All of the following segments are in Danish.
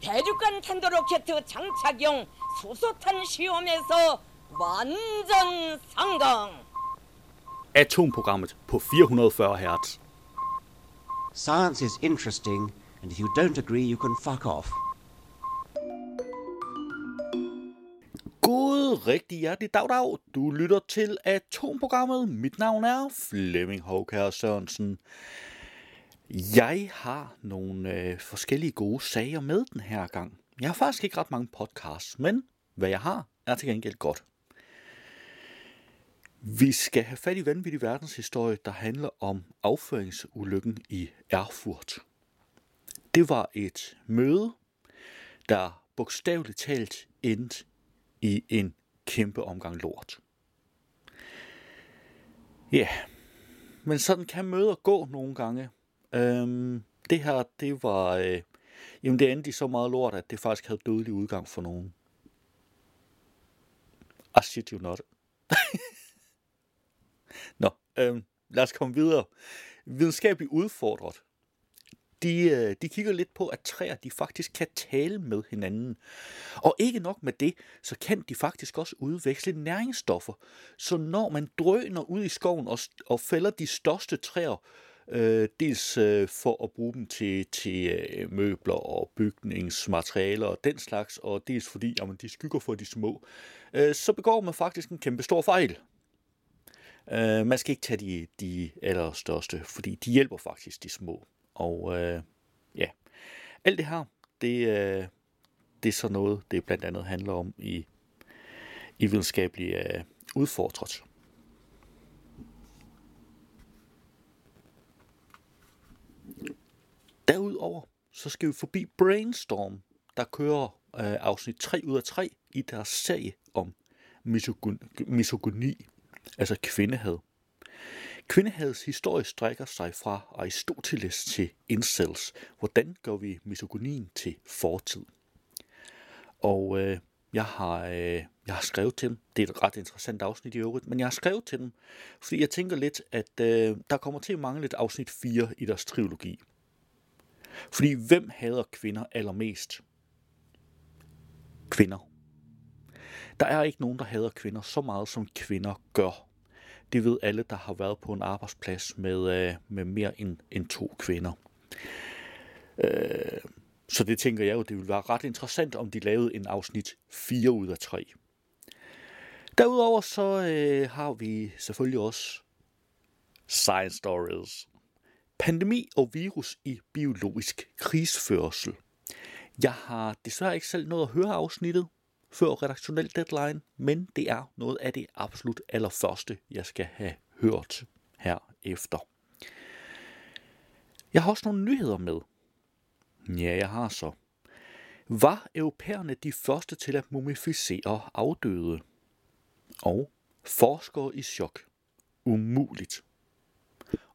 대륙간 탄도 로켓 장착용 수소탄 시험에서 완전 성공. Atomprogrammet på 440 Hz. Science is interesting, and if you don't agree, you can fuck off. God rigtig hjertelig dag. Du lytter til Atomprogrammet. Mit navn er Fleming Højkar Sørensen. Jeg har nogle forskellige gode sager med den her gang. Jeg har faktisk ikke ret mange podcasts, men hvad jeg har, er til gengæld godt. Vi skal have fat i vanvittig verdenshistorie, der handler om afføringsulykken i Erfurt. Det var et møde, der bogstaveligt talt endte i en kæmpe omgang lort. Ja, men sådan kan møder gå nogle gange. Det her, det var... det endte i så meget lort, at det faktisk havde dødelig udgang for nogen. I shit you not. Nå, lad os komme videre. Videnskabeligt udfordret. De kigger lidt på, at træer de faktisk kan tale med hinanden. Og ikke nok med det, så kan de faktisk også udveksle næringsstoffer. Så når man drøner ud i skoven og fælder de største træer, dels for at bruge dem til møbler og bygningsmaterialer og den slags, og dels fordi de skygger for de små, så begår man faktisk en kæmpe stor fejl. Man skal ikke tage de allerstørste, fordi de hjælper faktisk de små. Og alt det her, det er sådan noget, det blandt andet handler om i videnskabeligt udfordret. Derudover, så skal vi forbi Brainstorm, der kører afsnit 3 ud af 3 i deres serie om misogyni, altså kvindehad. Kvindehads historie strækker sig fra Aristoteles til Incels. Hvordan gør vi misogynien til fortid? Og jeg har skrevet til dem. Det er et ret interessant afsnit i øvrigt, men jeg har skrevet til dem, fordi jeg tænker lidt, at der kommer til at mangle lidt afsnit 4 i deres trilogi. Fordi hvem hader kvinder allermest? Kvinder. Der er ikke nogen, der hader kvinder så meget, som kvinder gør. Det ved alle, der har været på en arbejdsplads med mere end 2 kvinder. Så det tænker jeg jo, det ville være ret interessant, om de lavede en afsnit 4 ud af 3. Derudover så har vi selvfølgelig også Science Stories. Pandemi og virus i biologisk krigsførsel. Jeg har desværre ikke selv nået at høre afsnittet før redaktionel deadline, men det er noget af det absolut allerførste, jeg skal have hørt herefter. Jeg har også nogle nyheder med. Ja, jeg har så. Var europæerne de første til at mumificere afdøde? Og forskere i chok. Umuligt.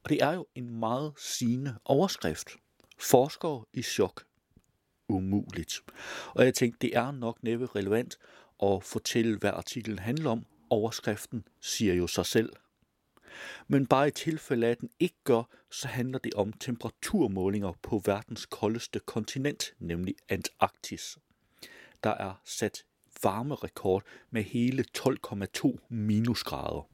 Og det er jo en meget sigende overskrift. Forskere i chok. Umuligt. Og jeg tænkte, det er nok næppe relevant at fortælle, hvad artiklen handler om. Overskriften siger jo sig selv. Men bare i tilfælde af, at den ikke gør, så handler det om temperaturmålinger på verdens koldeste kontinent, nemlig Antarktis. Der er sat varmerekord med hele 12,2 minusgrader.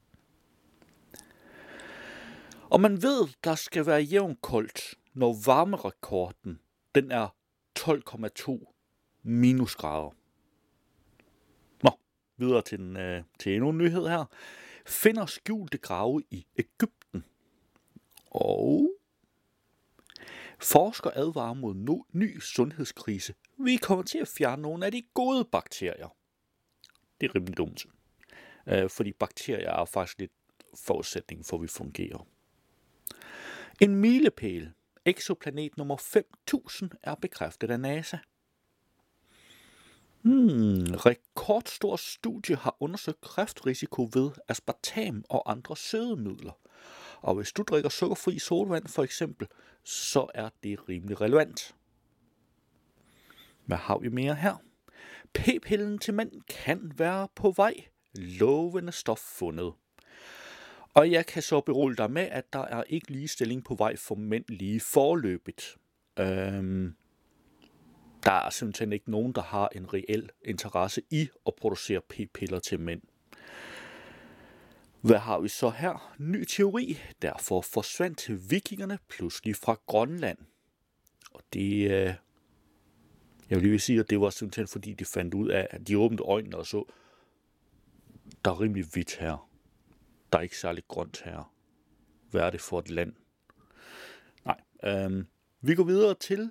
Og man ved, der skal være jævnt koldt, når varmerekorden den er 12,2 minusgrader. Nå, videre til til endnu en nyhed her. Finder skjulte grave i Egypten. Og forsker advarer mod ny sundhedskrise. Vi kommer til at fjerne nogle af de gode bakterier. Det er rimelig dumt. Fordi bakterier er faktisk lidt forudsætning for, at vi fungerer. En milepæl. Exoplanet nummer 5000 er bekræftet af NASA. Rekordstort studie har undersøgt kræftrisiko ved aspartam og andre sødemidler. Og hvis du drikker sukkerfri sodavand for eksempel, så er det rimelig relevant. Hvad har vi mere her? P-pillen til mænd kan være på vej. Lovende stof fundet. Og jeg kan så berolige dig med, at der er ikke ligestilling på vej for mænd lige forløbigt. Der er simpelthen ikke nogen, der har en reel interesse i at producere p-piller til mænd. Hvad har vi så her? Ny teori. Derfor forsvandt vikingerne pludselig fra Grønland. Og det... Jeg vil lige sige, at det var simpelthen fordi, de fandt ud af, at de åbnede øjnene og så, der er rimelig hvidt her. Der er ikke særlig grønt her. Hvad er det for et land? Nej. Vi går videre til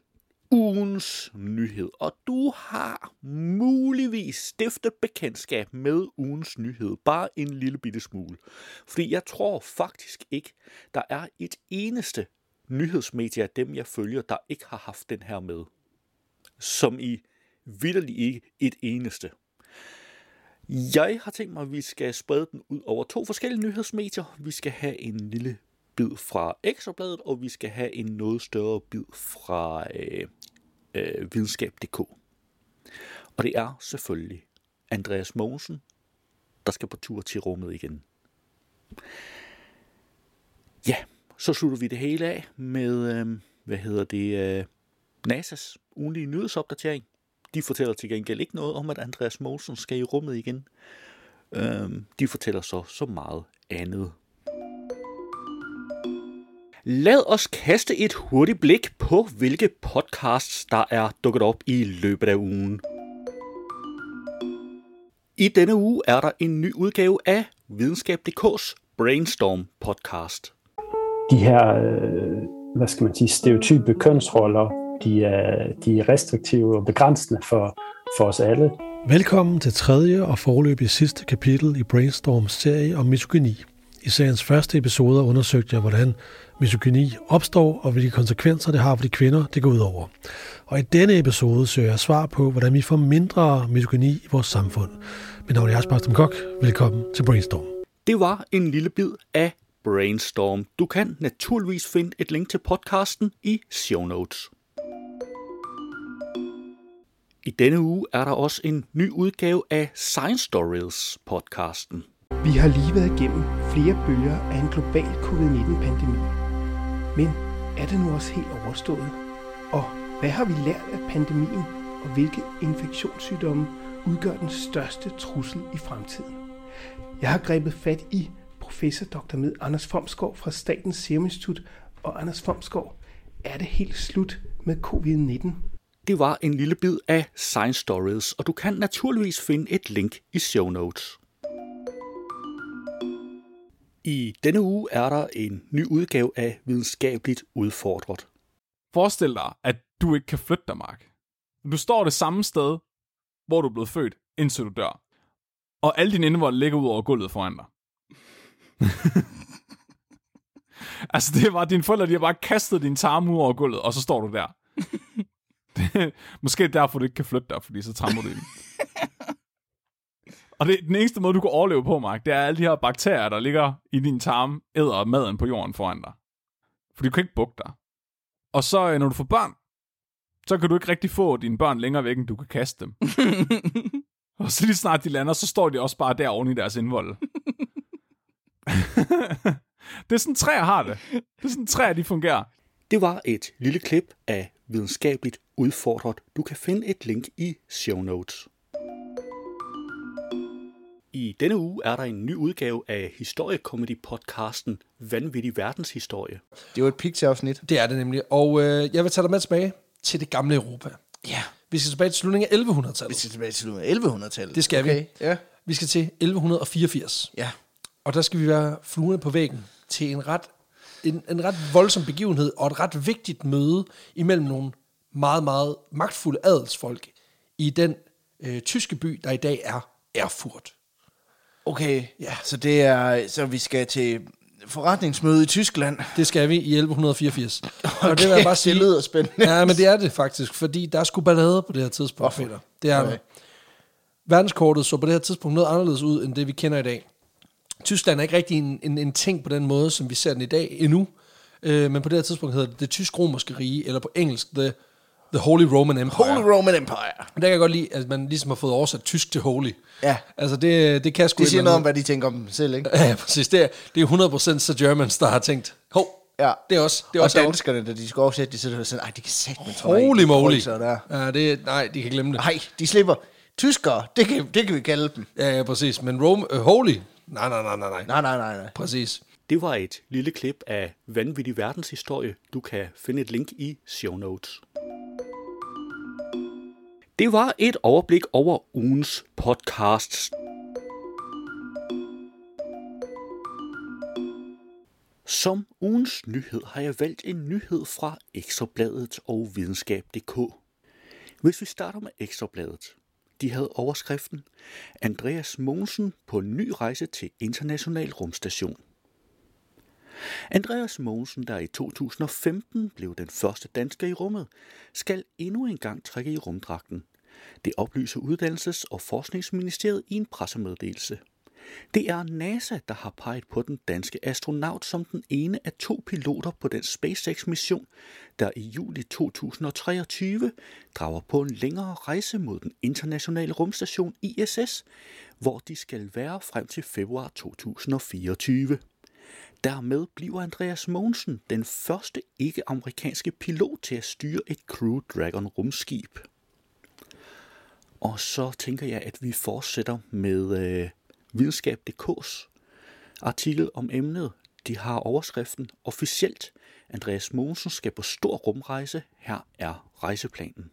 ugens nyhed. Og du har muligvis stiftet bekendtskab med ugens nyhed. Bare en lille bitte smule. Fordi jeg tror faktisk ikke, der er et eneste nyhedsmedie af dem, jeg følger, der ikke har haft den her med. Som i vitterlig ikke et eneste. Jeg har tænkt mig, at vi skal sprede den ud over to forskellige nyhedsmedier. Vi skal have en lille bid fra Ekstra Bladet, og vi skal have en noget større bid fra Videnskab.dk. Og det er selvfølgelig Andreas Mogensen, der skal på tur til rummet igen. Ja, så slutter vi det hele af med, NASA's ugentlige nyhedsopdatering. De fortæller til gengæld ikke noget om, at Andreas Mogensen skal i rummet igen. De fortæller så meget andet. Lad os kaste et hurtigt blik på, hvilke podcasts, der er dukket op i løbet af ugen. I denne uge er der en ny udgave af Videnskab.dk's Brainstorm podcast. De her, stereotype kønsroller, de er restriktive og begrænsende for os alle. Velkommen til tredje og foreløbig sidste kapitel i Brainstorms serie om misogyni. I seriens første episoder undersøgte jeg, hvordan misogyni opstår og hvilke konsekvenser det har for de kvinder, det går ud over. Og i denne episode søger jeg svar på, hvordan vi får mindre misogyni i vores samfund. Mit navn er Aschbacher. Velkommen til Brainstorm. Det var en lille bid af Brainstorm. Du kan naturligvis finde et link til podcasten i show notes. I denne uge er der også en ny udgave af Science Stories podcasten. Vi har lige været igennem flere bølger af en global covid-19-pandemi. Men er det nu også helt overstået? Og hvad har vi lært af pandemien, og hvilke infektionssygdomme udgør den største trussel i fremtiden? Jeg har grebet fat i professor dr. med Anders Fomsgaard fra Statens Serum Institut. Og Anders Fomsgaard, er det helt slut med covid-19? Det var en lille bid af Science Stories, og du kan naturligvis finde et link i show notes. I denne uge er der en ny udgave af Videnskabeligt Udfordret. Forestil dig, at du ikke kan flytte dig, Mark. Du står det samme sted, hvor du er blevet født, indtil du dør. Og alle dine indvold ligger ud over gulvet foran dig. Altså, det var dine forældre, de har bare kastet din tarm ud over gulvet, og så står du der. Måske derfor, du ikke kan flytte dig, fordi så trammer du i den. Og det er den eneste måde, du kan overleve på, Mark, det er alle de her bakterier, der ligger i din tarm, æder maden på jorden foran dig. For du kan ikke bukke dig. Og så, når du får børn, så kan du ikke rigtig få dine børn længere væk, end du kan kaste dem. Og så lige snart de lander, så står de også bare der oven i deres indvold. Det er sådan træer har det. Det er sådan træer, de fungerer. Det var et lille klip af Videnskabeligt Udfordret. Du kan finde et link i show notes. I denne uge er der en ny udgave af historiekomedy-podcasten Vanvittig verdenshistorie. Det er jo et picture-afsnit. Det er det nemlig. Og jeg vil tage dig med tilbage til det gamle Europa. Ja. Vi skal tilbage til slutningen af 1100-tallet. Vi skal tilbage til slutningen af 1100-tallet. Det skal okay. Vi. Ja. Vi skal til 1184. Ja. Og der skal vi være fluerne på væggen til en ret voldsom begivenhed og et ret vigtigt møde imellem nogle meget, meget magtfulde adelsfolk i den tyske by, der i dag er Erfurt. Okay, ja. Så vi skal til forretningsmøde i Tyskland. Det skal vi i 1184. Okay, og det, vil jeg bare sige, det lyder spændende. Ja, men det er det faktisk, fordi der er sgu ballade på det her tidspunkt. Hvorfor? Det er okay. Verdenskortet så på det her tidspunkt noget anderledes ud, end det vi kender i dag. Tyskland er ikke rigtig en ting på den måde, som vi ser den i dag endnu. Men på det her tidspunkt hedder det tysk-romerske rige, eller på engelsk, the Holy Roman Empire. Holy Roman Empire. Der kan jeg godt lide, at man ligesom har fået oversat tysk til holy. Ja. Altså det kan sgu... Det siger noget om, hvad de tænker om dem selv, ikke? Ja, præcis. Det er 100% så Germans, der har tænkt, hov, Ja. Det er også, det er og også danskerne, da de skal oversætte, de sidder sådan, nej, de kan sætte med trolig. Holy moly. Ja, det, nej, de kan glemme det. Nej, de slipper. Tyskere, det kan vi kalde dem. Ja, præcis. Men holy? Nej. Præcis. Det var et lille klip af Vanvittig verdenshistorie. Du kan finde et link i show notes. Det var et overblik over ugens podcasts. Som ugens nyhed har jeg valgt en nyhed fra Ekstra Bladet og Videnskab.dk. Hvis vi starter med Ekstra Bladet. De havde overskriften Andreas Mogensen på en ny rejse til international rumstation. Andreas Mogensen, der i 2015 blev den første dansker i rummet, skal endnu en gang trække i rumdragten. Det oplyser Uddannelses- og Forskningsministeriet i en pressemeddelelse. Det er NASA, der har peget på den danske astronaut som den ene af to piloter på den SpaceX-mission, der i juli 2023 drager på en længere rejse mod den internationale rumstation ISS, hvor de skal være frem til februar 2024. Dermed bliver Andreas Mogensen den første ikke-amerikanske pilot til at styre et Crew Dragon rumskib. Og så tænker jeg, at vi fortsætter med videnskab.dk's artikel om emnet. De har overskriften officielt. Andreas Mogensen skal på stor rumrejse. Her er rejseplanen.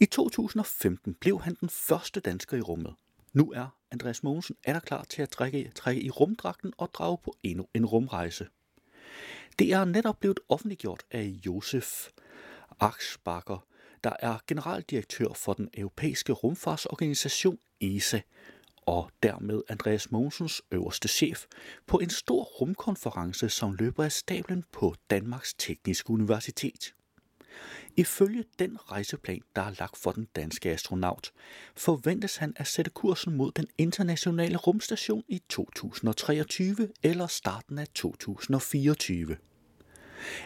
I 2015 blev han den første dansker i rummet. Nu er Andreas Mogensen er der klar til at trække i rumdragten og drage på endnu en rumrejse. Det er netop blevet offentliggjort af Josef Aschbacher, der er generaldirektør for den europæiske rumfartsorganisation ESA, og dermed Andreas Mogensens øverste chef, på en stor rumkonference, som løber af stablen på Danmarks Tekniske Universitet. Ifølge den rejseplan, der er lagt for den danske astronaut, forventes han at sætte kursen mod den internationale rumstation i 2023 eller starten af 2024.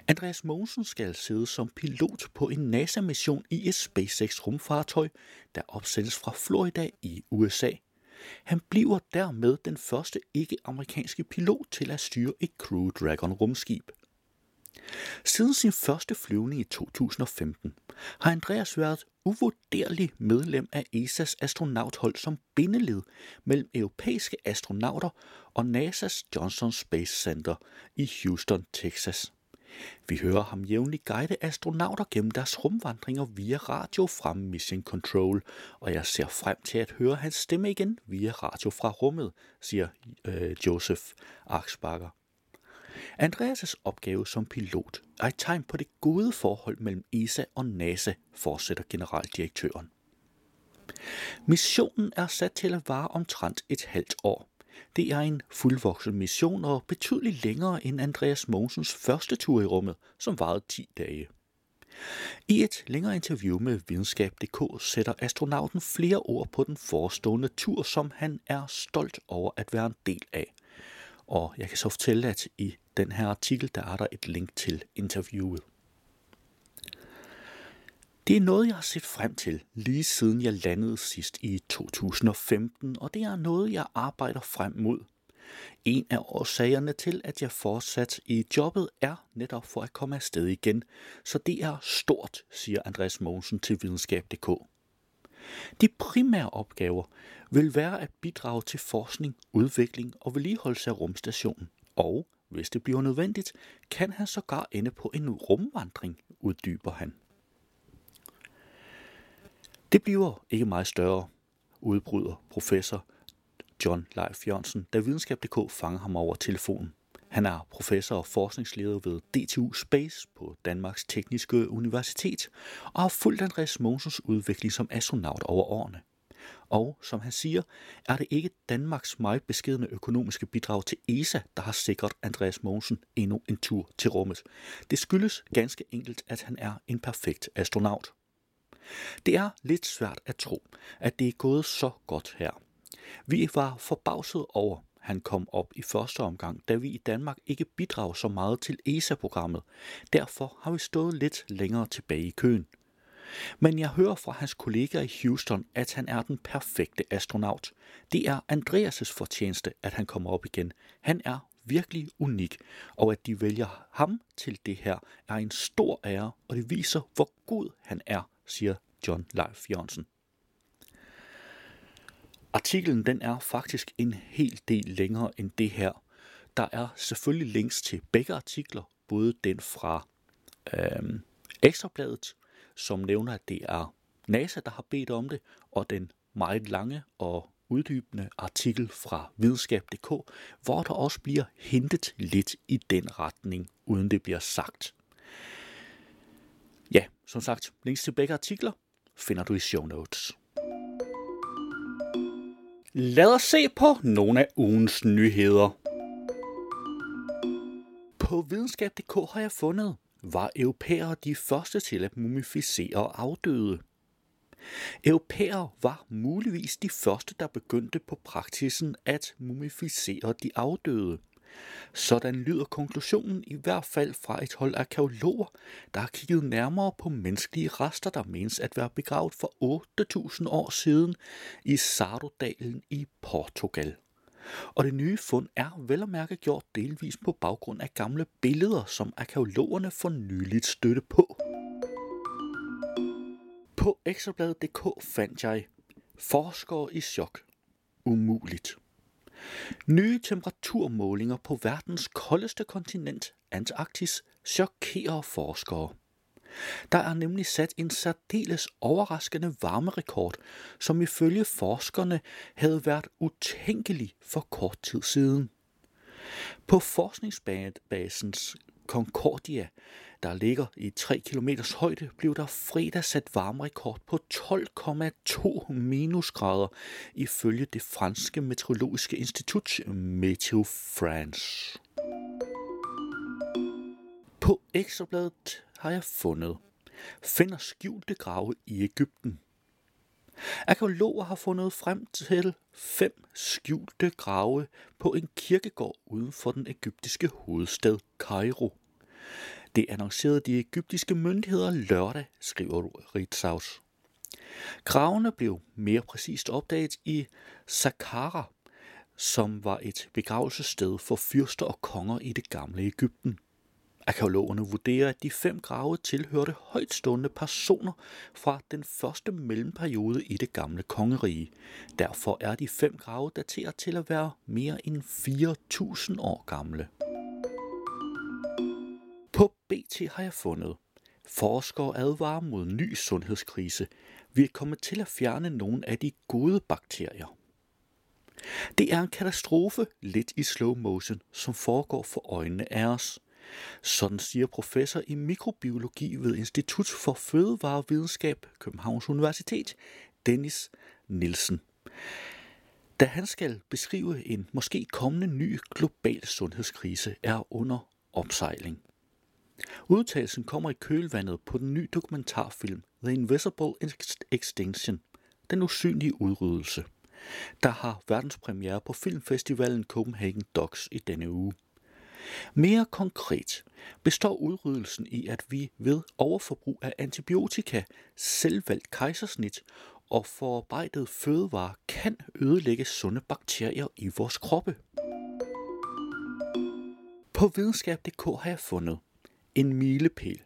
Andreas Mogensen skal sidde som pilot på en NASA-mission i et SpaceX-rumfartøj, der opsendes fra Florida i USA. Han bliver dermed den første ikke-amerikanske pilot til at styre et Crew Dragon-rumskib. Siden sin første flyvning i 2015 har Andreas været uvurderlig medlem af ESA's astronauthold som bindeled mellem europæiske astronauter og NASA's Johnson Space Center i Houston, Texas. Vi hører ham jævnligt guide astronauter gennem deres rumvandringer via radio fra Mission Control, og jeg ser frem til at høre hans stemme igen via radio fra rummet, siger Josef Aschbacher. Andreas' opgave som pilot er et tegn på det gode forhold mellem ESA og NASA, fortsætter generaldirektøren. Missionen er sat til at vare omtrent et halvt år. Det er en fuldvoksen mission og betydeligt længere end Andreas Mogensens første tur i rummet, som varede 10 dage. I et længere interview med videnskab.dk sætter astronauten flere ord på den forestående tur, som han er stolt over at være en del af. Og jeg kan så fortælle, at i den her artikel, der er der et link til interviewet. Det er noget, jeg har set frem til, lige siden jeg landede sidst i 2015, og det er noget, jeg arbejder frem mod. En af årsagerne til, at jeg fortsat i jobbet, er netop for at komme afsted igen, så det er stort, siger Andreas Mogensen til videnskab.dk. De primære opgaver vil være at bidrage til forskning, udvikling og vedligeholdelse af rumstationen, og hvis det bliver nødvendigt, kan han sågar ende på en rumvandring, uddyber han. Det bliver ikke meget større, udbryder professor John Leif Jørgensen, da videnskab.dk fanger ham over telefonen. Han er professor og forskningsleder ved DTU Space på Danmarks Tekniske Universitet og har fulgt Andreas Mogensens udvikling som astronaut over årene. Og som han siger, er det ikke Danmarks meget beskedne økonomiske bidrag til ESA, der har sikret Andreas Mogensen endnu en tur til rummet. Det skyldes ganske enkelt, at han er en perfekt astronaut. Det er lidt svært at tro, at det er gået så godt her. Vi var forbavset over, han kom op i første omgang, da vi i Danmark ikke bidrager så meget til ESA-programmet. Derfor har vi stået lidt længere tilbage i køen. Men jeg hører fra hans kollegaer i Houston, at han er den perfekte astronaut. Det er Andreas' fortjeneste, at han kommer op igen. Han er virkelig unik, og at de vælger ham til det her er en stor ære, og det viser, hvor god han er, siger John Leif Jørgensen. Artiklen den er faktisk en hel del længere end det her. Der er selvfølgelig links til begge artikler, både den fra Ekstra Bladet, som nævner, at det er NASA, der har bedt om det, og den meget lange og uddybende artikel fra Videnskab.dk, hvor der også bliver hintet lidt i den retning, uden det bliver sagt. Ja, som sagt, links til begge artikler finder du i show notes. Lad os se på nogle af ugens nyheder. På videnskab.dk har jeg fundet, var europæere de første til at mumificere afdøde. Europæere var muligvis de første, der begyndte på praksisen at mumificere de afdøde. Sådan lyder konklusionen i hvert fald fra et hold arkæologer, der har kigget nærmere på menneskelige rester, der menes at være begravet for 8.000 år siden i Sardodalen i Portugal. Og det nye fund er vel at mærke gjort delvis på baggrund af gamle billeder, som arkæologerne for nyligt stødte på. På ekstrabladet.dk fandt jeg forskere i chok. Umuligt. Nye temperaturmålinger på verdens koldeste kontinent, Antarktis, chokerer forskere. Der er nemlig sat en særdeles overraskende varmerekord, som ifølge forskerne havde været utænkelig for kort tid siden. På forskningsbasens Concordia, der ligger i 3 km højde, blev der fredag sat varmerekord på 12,2 minusgrader ifølge det franske meteorologiske institut Meteo France. På Ekstrabladet har jeg fundet, finder skjulte grave i Egypten. Arkæologer har fundet frem til 5 skjulte grave på en kirkegård uden for den egyptiske hovedstad Kairo. Det annoncerede de egyptiske myndigheder lørdag, skriver Ritzau. Gravene blev mere præcist opdaget i Saqqara, som var et begravelsessted for fyrster og konger i det gamle Egypten. Arkæologerne vurderer, at de 5 grave tilhørte højtstående personer fra den første mellemperiode i det gamle kongerige. Derfor er de 5 grave dateret til at være mere end 4.000 år gamle. På BT har jeg fundet. Forskere advarer mod ny sundhedskrise. Vi er kommet til at fjerne nogle af de gode bakterier. Det er en katastrofe, lidt i slow motion, som foregår for øjnene af os. Sådan siger professor i mikrobiologi ved Institut for Fødevarevidenskab, Københavns Universitet, Dennis Nielsen, da han skal beskrive en måske kommende ny global sundhedskrise er under opsejling. Udtalelsen kommer i kølvandet på den nye dokumentarfilm The Invisible Extinction, Den usynlige udryddelse, der har verdenspremiere på filmfestivalen Copenhagen Docs i denne uge. Mere konkret består udryddelsen i, at vi ved overforbrug af antibiotika, selvvalgt kejsersnit og forarbejdet fødevarer kan ødelægge sunde bakterier i vores kroppe. På videnskab.dk har jeg fundet en milepæl.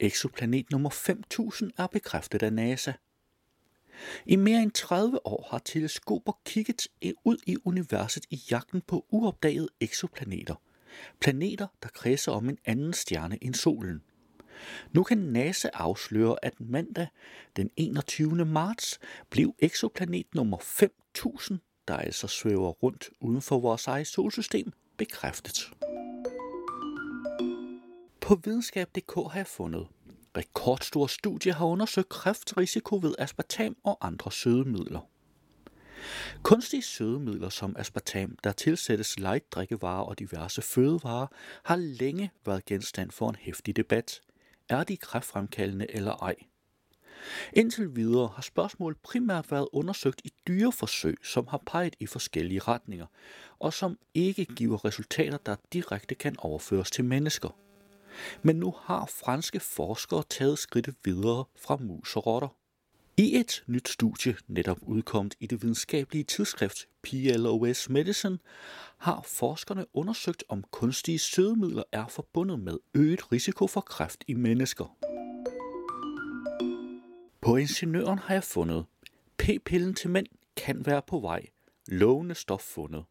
Exoplanet nummer 5000 er bekræftet af NASA. I mere end 30 år har teleskoper kigget ud i universet i jagten på uopdagede exoplaneter. Planeter, der kredser om en anden stjerne end solen. Nu kan NASA afsløre, at mandag den 21. marts blev exoplanet nummer 5000, der altså svæver rundt uden for vores eget solsystem, bekræftet. På videnskab.dk har jeg fundet. Rekordstore studier har undersøgt kræftrisiko ved aspartam og andre sødemidler. Kunstige sødemidler som aspartam, der tilsættes light drikkevarer og diverse fødevarer, har længe været genstand for en heftig debat. Er de kræftfremkaldende eller ej? Indtil videre har spørgsmålet primært været undersøgt i dyreforsøg, som har peget i forskellige retninger, og som ikke giver resultater, der direkte kan overføres til mennesker. Men nu har franske forskere taget skridtet videre fra mus og rotter. I et nyt studie, netop udkommet i det videnskabelige tidsskrift PLOS Medicine, har forskerne undersøgt, om kunstige sødemidler er forbundet med øget risiko for kræft i mennesker. På Ingeniøren har jeg fundet, p-pillen til mænd kan være på vej, lovende stof fundet.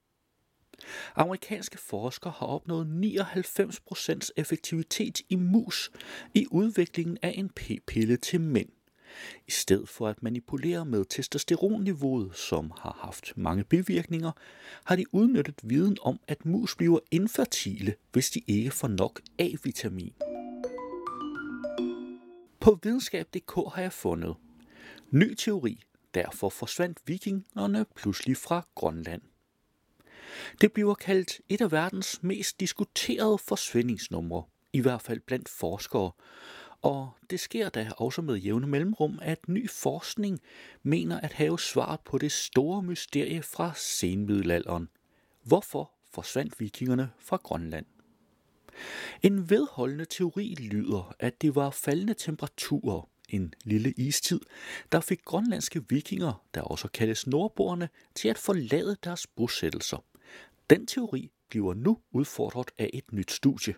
Amerikanske forskere har opnået 99% effektivitet i mus i udviklingen af en p-pille til mænd, i stedet for at manipulere med testosteronniveauet, som har haft mange bivirkninger, har de udnyttet viden om, at mus bliver infertile, hvis de ikke får nok A-vitamin. På Videnskab.dk har jeg fundet ny teori, derfor forsvandt vikingerne pludselig fra Grønland. Det bliver kaldt et af verdens mest diskuterede forsvindingsnumre, i hvert fald blandt forskere, og det sker da også med jævne mellemrum, at ny forskning mener at have svaret på det store mysterie fra senmiddelalderen. Hvorfor forsvandt vikingerne fra Grønland? En vedholdende teori lyder, at det var faldende temperaturer, en lille istid, der fik grønlandske vikinger, der også kaldes nordboerne, til at forlade deres bosættelser. Den teori bliver nu udfordret af et nyt studie.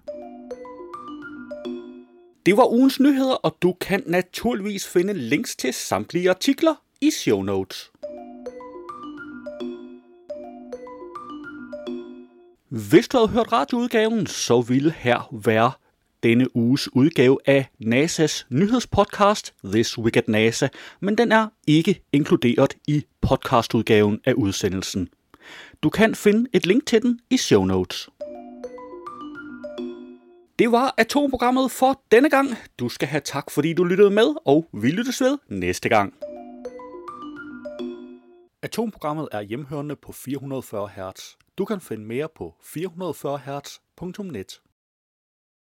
Det var ugens nyheder, og du kan naturligvis finde links til samtlige artikler i show notes. Hvis du havde hørt radioudgaven, så ville her være denne uges udgave af NASA's nyhedspodcast This Week at NASA, men den er ikke inkluderet i podcastudgaven af udsendelsen. Du kan finde et link til den i show notes. Det var atomprogrammet for denne gang. Du skal have tak, fordi du lyttede med, og vi lyttes ved næste gang. Atomprogrammet er hjemhørende på 440 Hz. Du kan finde mere på 440hz.net.